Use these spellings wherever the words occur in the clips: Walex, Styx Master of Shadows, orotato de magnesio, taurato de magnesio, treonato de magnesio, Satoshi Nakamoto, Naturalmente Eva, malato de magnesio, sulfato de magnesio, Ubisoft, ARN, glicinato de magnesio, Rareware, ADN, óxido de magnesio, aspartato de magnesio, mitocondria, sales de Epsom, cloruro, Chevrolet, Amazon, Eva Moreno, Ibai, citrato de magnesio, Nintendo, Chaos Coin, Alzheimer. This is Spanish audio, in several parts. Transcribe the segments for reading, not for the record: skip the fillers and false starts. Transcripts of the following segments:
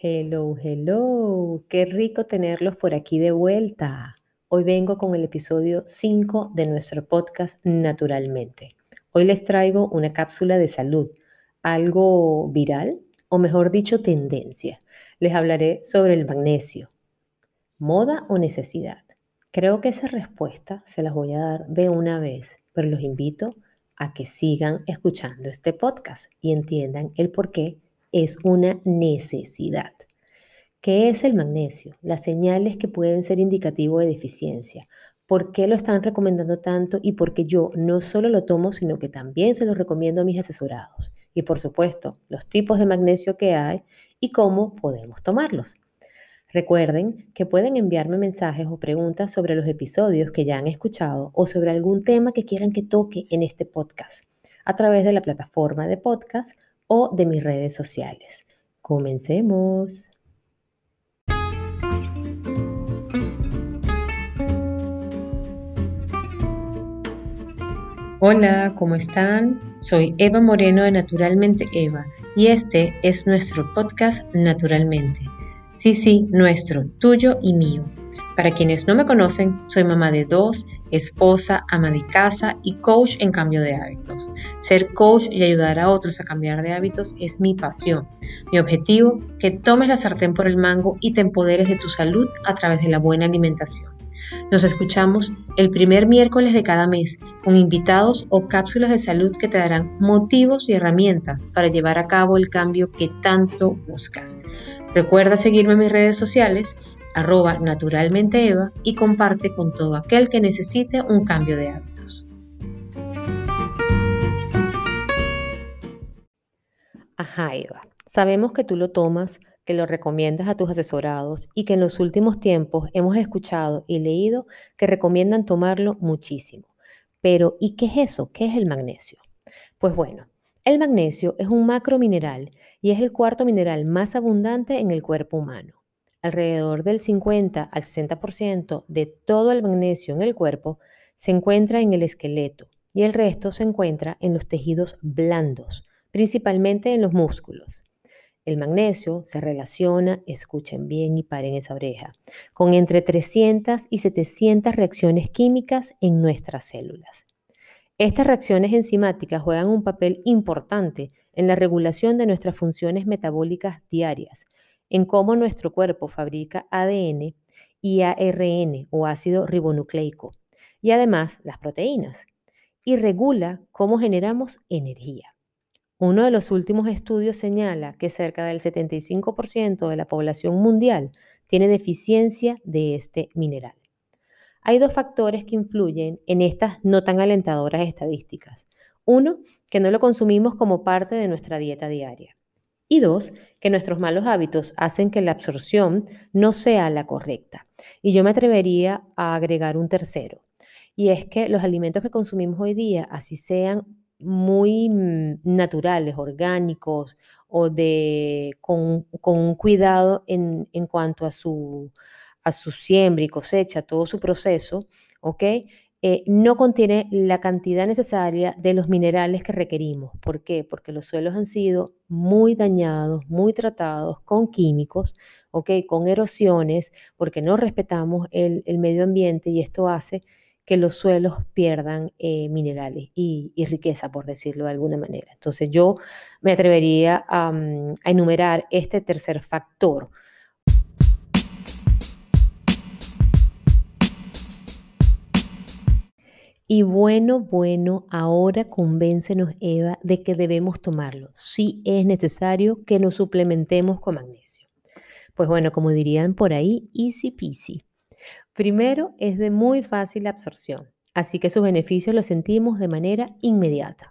Hello, hello. Qué rico tenerlos por aquí de vuelta. Hoy vengo con el episodio 5 de nuestro podcast Naturalmente. Hoy les traigo una cápsula de salud, algo viral o mejor dicho tendencia. Les hablaré sobre el magnesio. ¿Moda o necesidad? Creo que esa respuesta se las voy a dar de una vez, pero los invito a que sigan escuchando este podcast y entiendan el por qué es una necesidad. ¿Qué es el magnesio? Las señales que pueden ser indicativo de deficiencia. ¿Por qué lo están recomendando tanto? Y porque yo no solo lo tomo, sino que también se lo recomiendo a mis asesorados. Y por supuesto, los tipos de magnesio que hay y cómo podemos tomarlos. Recuerden que pueden enviarme mensajes o preguntas sobre los episodios que ya han escuchado o sobre algún tema que quieran que toque en este podcast a través de la plataforma de podcast o de mis redes sociales. ¡Comencemos! Hola, ¿cómo están? Soy Eva Moreno de Naturalmente Eva y este es nuestro podcast Naturalmente. Sí, nuestro, tuyo y mío. Para quienes no me conocen, soy mamá de 2, esposa, ama de casa y coach en cambio de hábitos. Ser coach y ayudar a otros a cambiar de hábitos es mi pasión. Mi objetivo, que tomes la sartén por el mango y te empoderes de tu salud a través de la buena alimentación. Nos escuchamos el primer miércoles de cada mes con invitados o cápsulas de salud que te darán motivos y herramientas para llevar a cabo el cambio que tanto buscas. Recuerda seguirme en mis redes sociales @naturalmenteeva y comparte con todo aquel que necesite un cambio de hábitos. Ajá, Eva, sabemos que tú lo tomas, que lo recomiendas a tus asesorados y que en los últimos tiempos hemos escuchado y leído que recomiendan tomarlo muchísimo. Pero, ¿y qué es eso? ¿Qué es el magnesio? Pues bueno, el magnesio es un macromineral y es el cuarto mineral más abundante en el cuerpo humano. Alrededor del 50 al 60% de todo el magnesio en el cuerpo se encuentra en el esqueleto y el resto se encuentra en los tejidos blandos, principalmente en los músculos. El magnesio se relaciona, escuchen bien y paren esa oreja, con entre 300 y 700 reacciones químicas en nuestras células. Estas reacciones enzimáticas juegan un papel importante en la regulación de nuestras funciones metabólicas diarias, en cómo nuestro cuerpo fabrica ADN y ARN o ácido ribonucleico, y además las proteínas, y regula cómo generamos energía. Uno de los últimos estudios señala que cerca del 75% de la población mundial tiene deficiencia de este mineral. Hay dos factores que influyen en estas no tan alentadoras estadísticas. Uno, que no lo consumimos como parte de nuestra dieta diaria. Y 2, que nuestros malos hábitos hacen que la absorción no sea la correcta. Y yo me atrevería a agregar un tercero, y es que los alimentos que consumimos hoy día, así sean muy naturales, orgánicos o con un cuidado en cuanto a su siembra y cosecha, todo su proceso, ¿ok? No contiene la cantidad necesaria de los minerales que requerimos. ¿Por qué? Porque los suelos han sido muy dañados, muy tratados con químicos, ¿okay? Con erosiones, porque no respetamos el medio ambiente y esto hace que los suelos pierdan minerales y riqueza, por decirlo de alguna manera. Entonces yo me atrevería a enumerar este tercer factor. Y bueno, ahora convéncenos, Eva, de que debemos tomarlo. Sí es necesario que nos suplementemos con magnesio. Pues bueno, como dirían por ahí, easy peasy. Primero, es de muy fácil absorción, así que sus beneficios los sentimos de manera inmediata.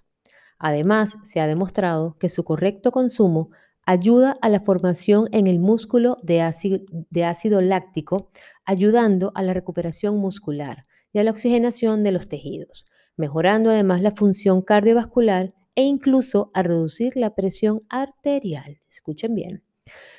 Además, se ha demostrado que su correcto consumo ayuda a la formación en el músculo de ácido láctico, ayudando a la recuperación muscular y a la oxigenación de los tejidos, mejorando además la función cardiovascular e incluso a reducir la presión arterial. Escuchen bien.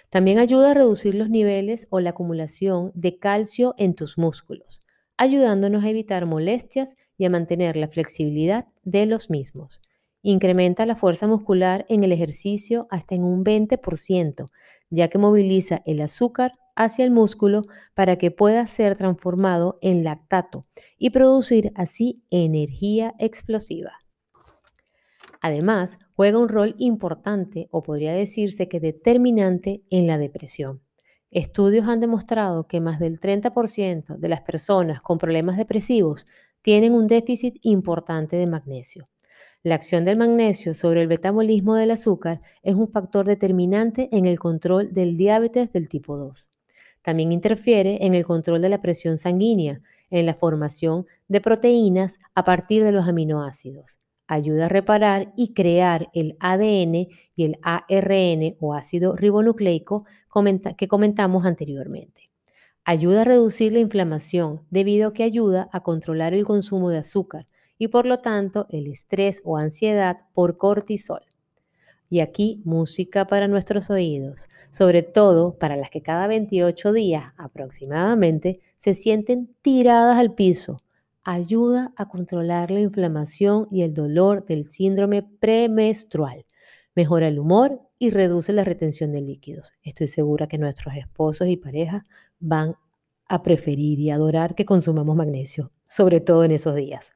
También ayuda a reducir los niveles o la acumulación de calcio en tus músculos, ayudándonos a evitar molestias y a mantener la flexibilidad de los mismos. Incrementa la fuerza muscular en el ejercicio hasta en un 20%, ya que moviliza el azúcar hacia el músculo para que pueda ser transformado en lactato y producir así energía explosiva. Además, juega un rol importante, o podría decirse que determinante, en la depresión. Estudios han demostrado que más del 30% de las personas con problemas depresivos tienen un déficit importante de magnesio. La acción del magnesio sobre el metabolismo del azúcar es un factor determinante en el control del diabetes del tipo 2. También interfiere en el control de la presión sanguínea, en la formación de proteínas a partir de los aminoácidos. Ayuda a reparar y crear el ADN y el ARN o ácido ribonucleico que comentamos anteriormente. Ayuda a reducir la inflamación debido a que ayuda a controlar el consumo de azúcar y por lo tanto el estrés o ansiedad por cortisol. Y aquí música para nuestros oídos, sobre todo para las que cada 28 días aproximadamente se sienten tiradas al piso. Ayuda a controlar la inflamación y el dolor del síndrome premenstrual. Mejora el humor y reduce la retención de líquidos. Estoy segura que nuestros esposos y parejas van a preferir y adorar que consumamos magnesio, sobre todo en esos días.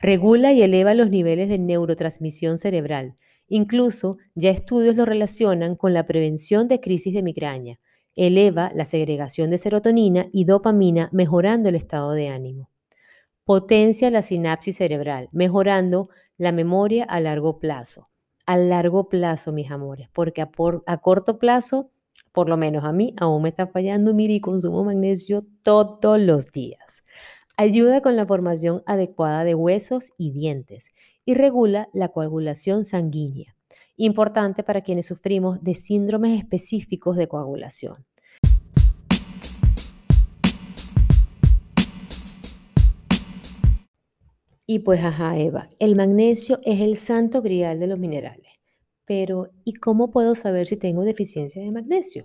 Regula y eleva los niveles de neurotransmisión cerebral. Incluso ya estudios lo relacionan con la prevención de crisis de migraña. Eleva la segregación de serotonina y dopamina, mejorando el estado de ánimo. Potencia la sinapsis cerebral, mejorando la memoria a largo plazo. A largo plazo, mis amores, porque a corto plazo, por lo menos a mí, aún me está fallando. Mire, y consumo magnesio todos los días. Ayuda con la formación adecuada de huesos y dientes y regula la coagulación sanguínea, importante para quienes sufrimos de síndromes específicos de coagulación. Y pues Eva, el magnesio es el santo grial de los minerales. Pero, ¿y cómo puedo saber si tengo deficiencia de magnesio?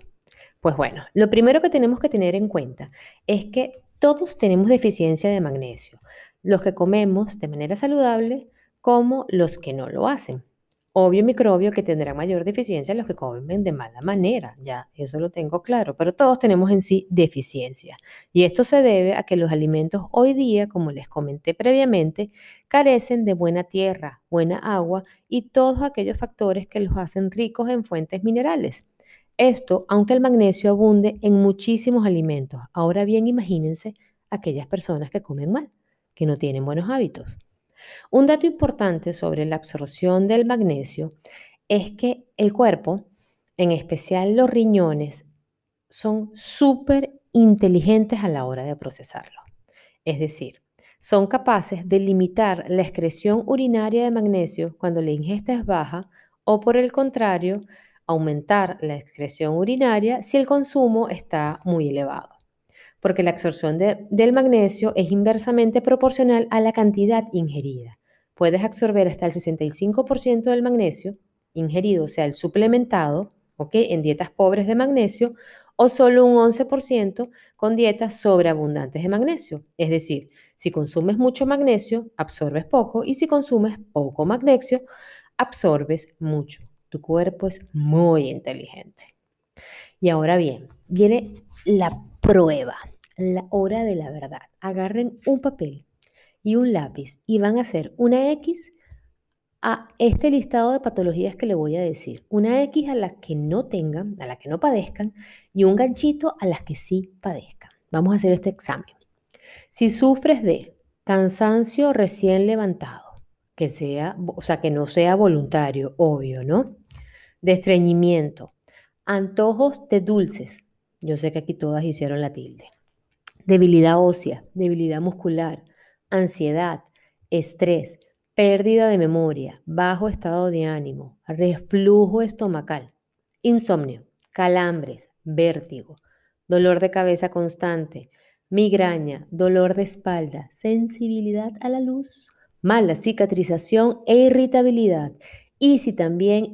Pues bueno, lo primero que tenemos que tener en cuenta es que todos tenemos deficiencia de magnesio. Los que comemos de manera saludable como los que no lo hacen. Obvio, microbio que tendrá mayor deficiencia los que comen de mala manera, ya eso lo tengo claro, pero todos tenemos en sí deficiencia. Y esto se debe a que los alimentos hoy día, como les comenté previamente, carecen de buena tierra, buena agua y todos aquellos factores que los hacen ricos en fuentes minerales. Esto, aunque el magnesio abunde en muchísimos alimentos. Ahora bien, imagínense aquellas personas que comen mal, que no tienen buenos hábitos. Un dato importante sobre la absorción del magnesio es que el cuerpo, en especial los riñones, son súper inteligentes a la hora de procesarlo. Es decir, son capaces de limitar la excreción urinaria de magnesio cuando la ingesta es baja o, por el contrario, aumentar la excreción urinaria si el consumo está muy elevado. Porque la absorción del magnesio es inversamente proporcional a la cantidad ingerida. Puedes absorber hasta el 65% del magnesio ingerido, o sea, el suplementado, en dietas pobres de magnesio, o solo un 11% con dietas sobreabundantes de magnesio. Es decir, si consumes mucho magnesio, absorbes poco, y si consumes poco magnesio, absorbes mucho. Tu cuerpo es muy inteligente. Y ahora bien, viene la prueba. La hora de la verdad. Agarren un papel y un lápiz y van a hacer una X a este listado de patologías que le voy a decir. Una X a las que no tengan, a las que no padezcan, y un ganchito a las que sí padezcan. Vamos a hacer este examen. Si sufres de cansancio recién levantado, que no sea voluntario, obvio, ¿no? De estreñimiento, antojos de dulces. Yo sé que aquí todas hicieron la tilde. Debilidad ósea, debilidad muscular, ansiedad, estrés, pérdida de memoria, bajo estado de ánimo, reflujo estomacal, insomnio, calambres, vértigo, dolor de cabeza constante, migraña, dolor de espalda, sensibilidad a la luz, mala cicatrización e irritabilidad. Y si también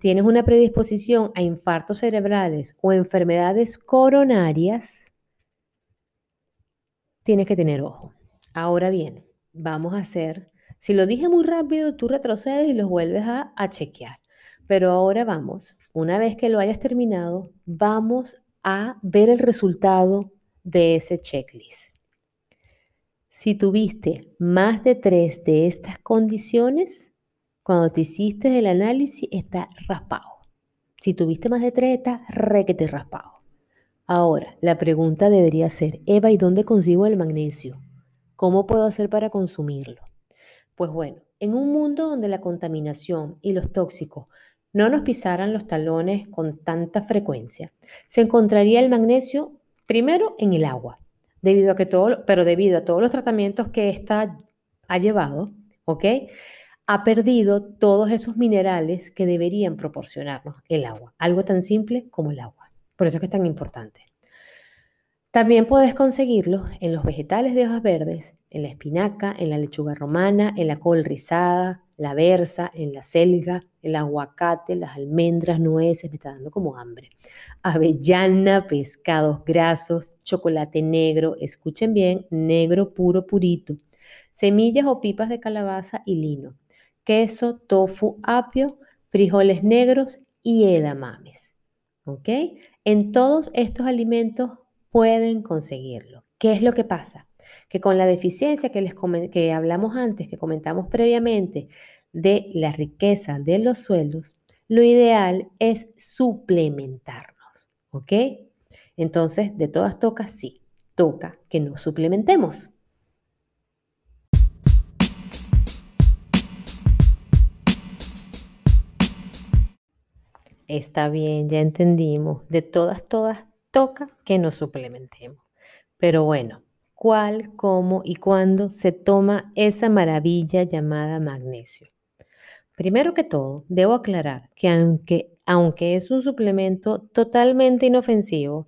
tienes una predisposición a infartos cerebrales o enfermedades coronarias, tienes que tener ojo. Ahora bien, vamos a hacer Si lo dije muy rápido, tú retrocedes y los vuelves a chequear. Pero ahora vamos, una vez que lo hayas terminado, vamos a ver el resultado de ese checklist. Si tuviste más de 3 de estas condiciones, cuando te hiciste el análisis, está raspado. Si tuviste más de 3, está requete raspado. Ahora, la pregunta debería ser, Eva, ¿y dónde consigo el magnesio? ¿Cómo puedo hacer para consumirlo? Pues bueno, en un mundo donde la contaminación y los tóxicos no nos pisaran los talones con tanta frecuencia, se encontraría el magnesio primero en el agua, debido a todos los tratamientos que ésta ha llevado, ¿ok? Ha perdido todos esos minerales que deberían proporcionarnos el agua, algo tan simple como el agua, por eso es que es tan importante. También puedes conseguirlo en los vegetales de hojas verdes, en la espinaca, en la lechuga romana, en la col rizada, la berza, en la selga, el aguacate, las almendras, nueces, me está dando como hambre, avellana, pescados grasos, chocolate negro, escuchen bien, negro puro purito, semillas o pipas de calabaza y lino, queso, tofu, apio, frijoles negros y edamames, ¿ok? En todos estos alimentos pueden conseguirlo. ¿Qué es lo que pasa? Que con la deficiencia que hablamos antes, que comentamos previamente, de la riqueza de los suelos, lo ideal es suplementarnos, ¿ok? Entonces, de todas toca, sí, toca que nos suplementemos. Está bien, ya entendimos. De todas toca que nos suplementemos. Pero bueno, ¿cuál, cómo y cuándo se toma esa maravilla llamada magnesio? Primero que todo, debo aclarar que aunque es un suplemento totalmente inofensivo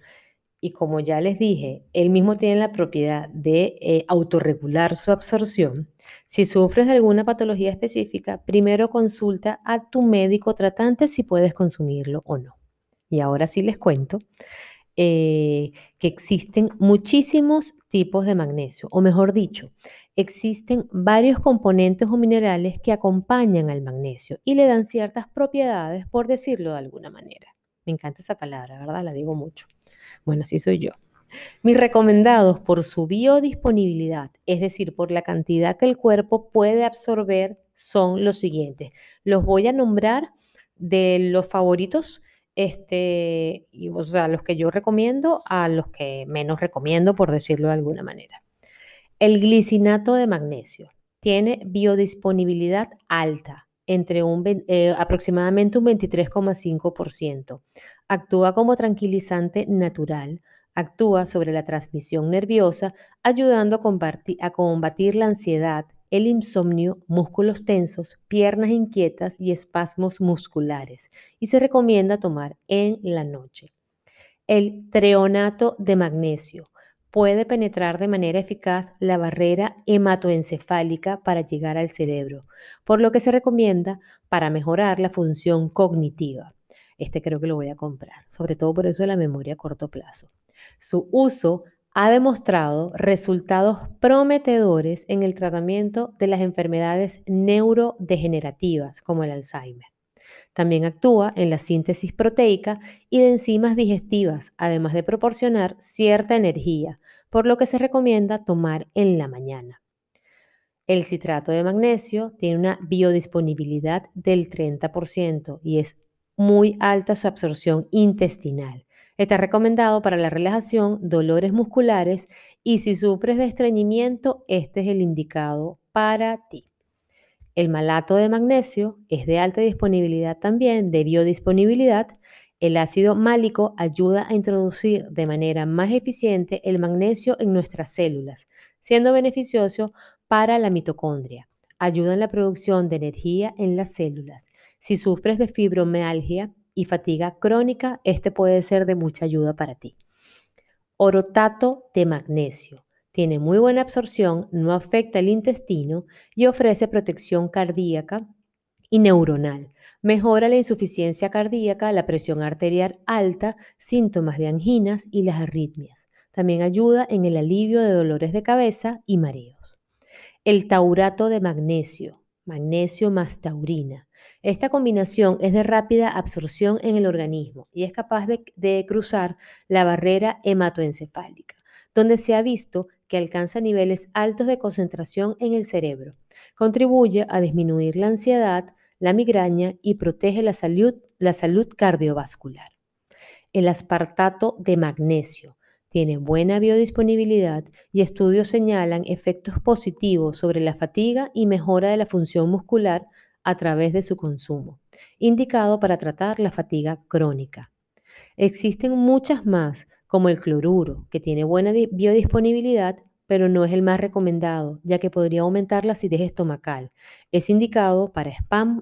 y como ya les dije, él mismo tiene la propiedad de autorregular su absorción, si sufres de alguna patología específica, primero consulta a tu médico tratante si puedes consumirlo o no. Y ahora sí les cuento que existen muchísimos tipos de magnesio, o mejor dicho, existen varios componentes o minerales que acompañan al magnesio y le dan ciertas propiedades, por decirlo de alguna manera. Me encanta esa palabra, ¿verdad? La digo mucho. Bueno, así soy yo. Mis recomendados por su biodisponibilidad, es decir, por la cantidad que el cuerpo puede absorber, son los siguientes. Los voy a nombrar de los favoritos, o sea, los que yo recomiendo a los que menos recomiendo, por decirlo de alguna manera. El glicinato de magnesio tiene biodisponibilidad alta, entre aproximadamente un 23,5%. Actúa como tranquilizante natural, actúa sobre la transmisión nerviosa, ayudando a combatir la ansiedad, el insomnio, músculos tensos, piernas inquietas y espasmos musculares, y se recomienda tomar en la noche. El treonato de magnesio puede penetrar de manera eficaz la barrera hematoencefálica para llegar al cerebro, por lo que se recomienda para mejorar la función cognitiva. Este creo que lo voy a comprar, sobre todo por eso de la memoria a corto plazo. Su uso ha demostrado resultados prometedores en el tratamiento de las enfermedades neurodegenerativas como el Alzheimer. También actúa en la síntesis proteica y de enzimas digestivas, además de proporcionar cierta energía, por lo que se recomienda tomar en la mañana. El citrato de magnesio tiene una biodisponibilidad del 30% y es muy alta su absorción intestinal. Está recomendado para la relajación, dolores musculares y si sufres de estreñimiento, este es el indicado para ti. El malato de magnesio es de alta disponibilidad también, de biodisponibilidad. El ácido málico ayuda a introducir de manera más eficiente el magnesio en nuestras células, siendo beneficioso para la mitocondria. Ayuda en la producción de energía en las células. Si sufres de fibromialgia y fatiga crónica, este puede ser de mucha ayuda para ti. Orotato de magnesio. Tiene muy buena absorción, no afecta el intestino y ofrece protección cardíaca y neuronal. Mejora la insuficiencia cardíaca, la presión arterial alta, síntomas de anginas y las arritmias. También ayuda en el alivio de dolores de cabeza y mareos. El taurato de magnesio, magnesio más taurina. Esta combinación es de rápida absorción en el organismo y es capaz de cruzar la barrera hematoencefálica, donde se ha visto que alcanza niveles altos de concentración en el cerebro. Contribuye a disminuir la ansiedad, la migraña y protege la salud cardiovascular. El aspartato de magnesio tiene buena biodisponibilidad y estudios señalan efectos positivos sobre la fatiga y mejora de la función muscular a través de su consumo, indicado para tratar la fatiga crónica. Existen muchas más, como el cloruro, que tiene buena biodisponibilidad, pero no es el más recomendado, ya que podría aumentar la acidez estomacal. Es indicado para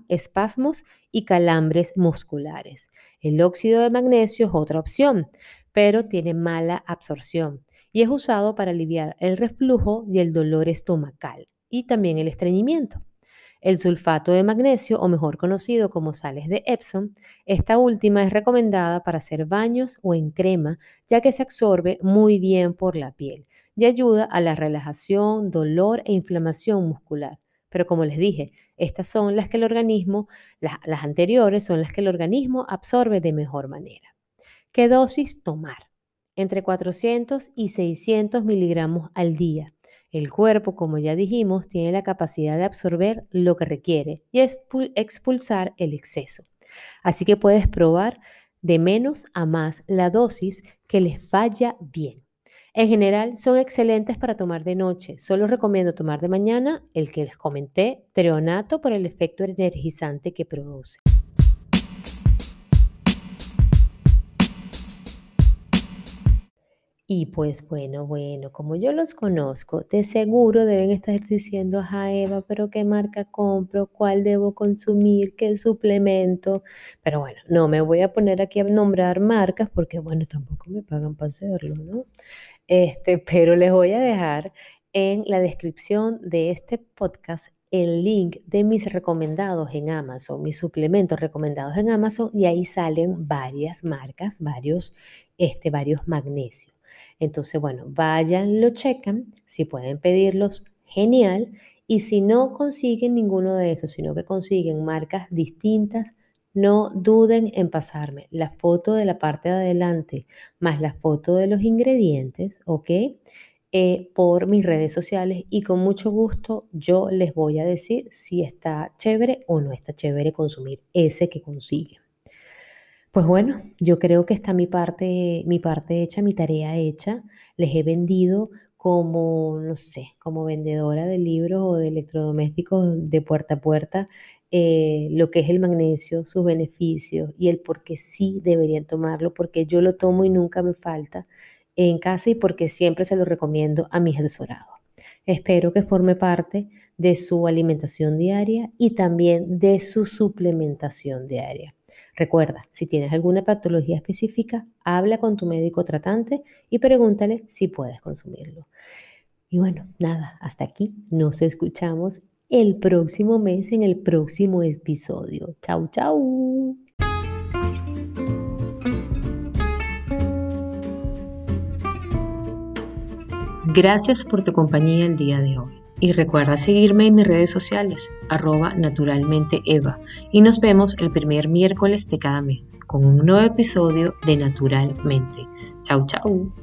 espasmos y calambres musculares. El óxido de magnesio es otra opción, pero tiene mala absorción y es usado para aliviar el reflujo y el dolor estomacal y también el estreñimiento. El sulfato de magnesio, o mejor conocido como sales de Epsom, esta última es recomendada para hacer baños o en crema, ya que se absorbe muy bien por la piel y ayuda a la relajación, dolor e inflamación muscular. Pero como les dije, estas son las que el organismo, las anteriores son las que el organismo absorbe de mejor manera. ¿Qué dosis tomar? Entre 400 y 600 miligramos al día. El cuerpo, como ya dijimos, tiene la capacidad de absorber lo que requiere y expulsar el exceso. Así que puedes probar de menos a más la dosis que les vaya bien. En general, son excelentes para tomar de noche. Solo recomiendo tomar de mañana el que les comenté, treonato, por el efecto energizante que produce. Y pues bueno, como yo los conozco, de seguro deben estar diciendo, ajá Eva, pero ¿qué marca compro? ¿Cuál debo consumir? ¿Qué suplemento? Pero bueno, no me voy a poner aquí a nombrar marcas porque bueno, tampoco me pagan para hacerlo, ¿no? Pero les voy a dejar en la descripción de este podcast el link de mis recomendados en Amazon, mis suplementos recomendados en Amazon, y ahí salen varias marcas, varios magnesios. Entonces, bueno, vayan, lo checan, si pueden pedirlos, genial, y si no consiguen ninguno de esos, sino que consiguen marcas distintas, no duden en pasarme la foto de la parte de adelante más la foto de los ingredientes, ¿ok? Por mis redes sociales y con mucho gusto yo les voy a decir si está chévere o no está chévere consumir ese que consiguen. Pues bueno, yo creo que está mi parte hecha, mi tarea hecha. Les he vendido como, no sé, como vendedora de libros o de electrodomésticos de puerta a puerta, lo que es el magnesio, sus beneficios y el por qué sí deberían tomarlo, porque yo lo tomo y nunca me falta en casa y porque siempre se lo recomiendo a mis asesorados. Espero que forme parte de su alimentación diaria y también de su suplementación diaria. Recuerda, si tienes alguna patología específica, habla con tu médico tratante y pregúntale si puedes consumirlo. Y bueno, nada, hasta aquí. Nos escuchamos el próximo mes en el próximo episodio. Chau, chau. Gracias por tu compañía el día de hoy. Y recuerda seguirme en mis redes sociales, @naturalmenteeva. Y nos vemos el primer miércoles de cada mes con un nuevo episodio de Naturalmente. Chau, chau.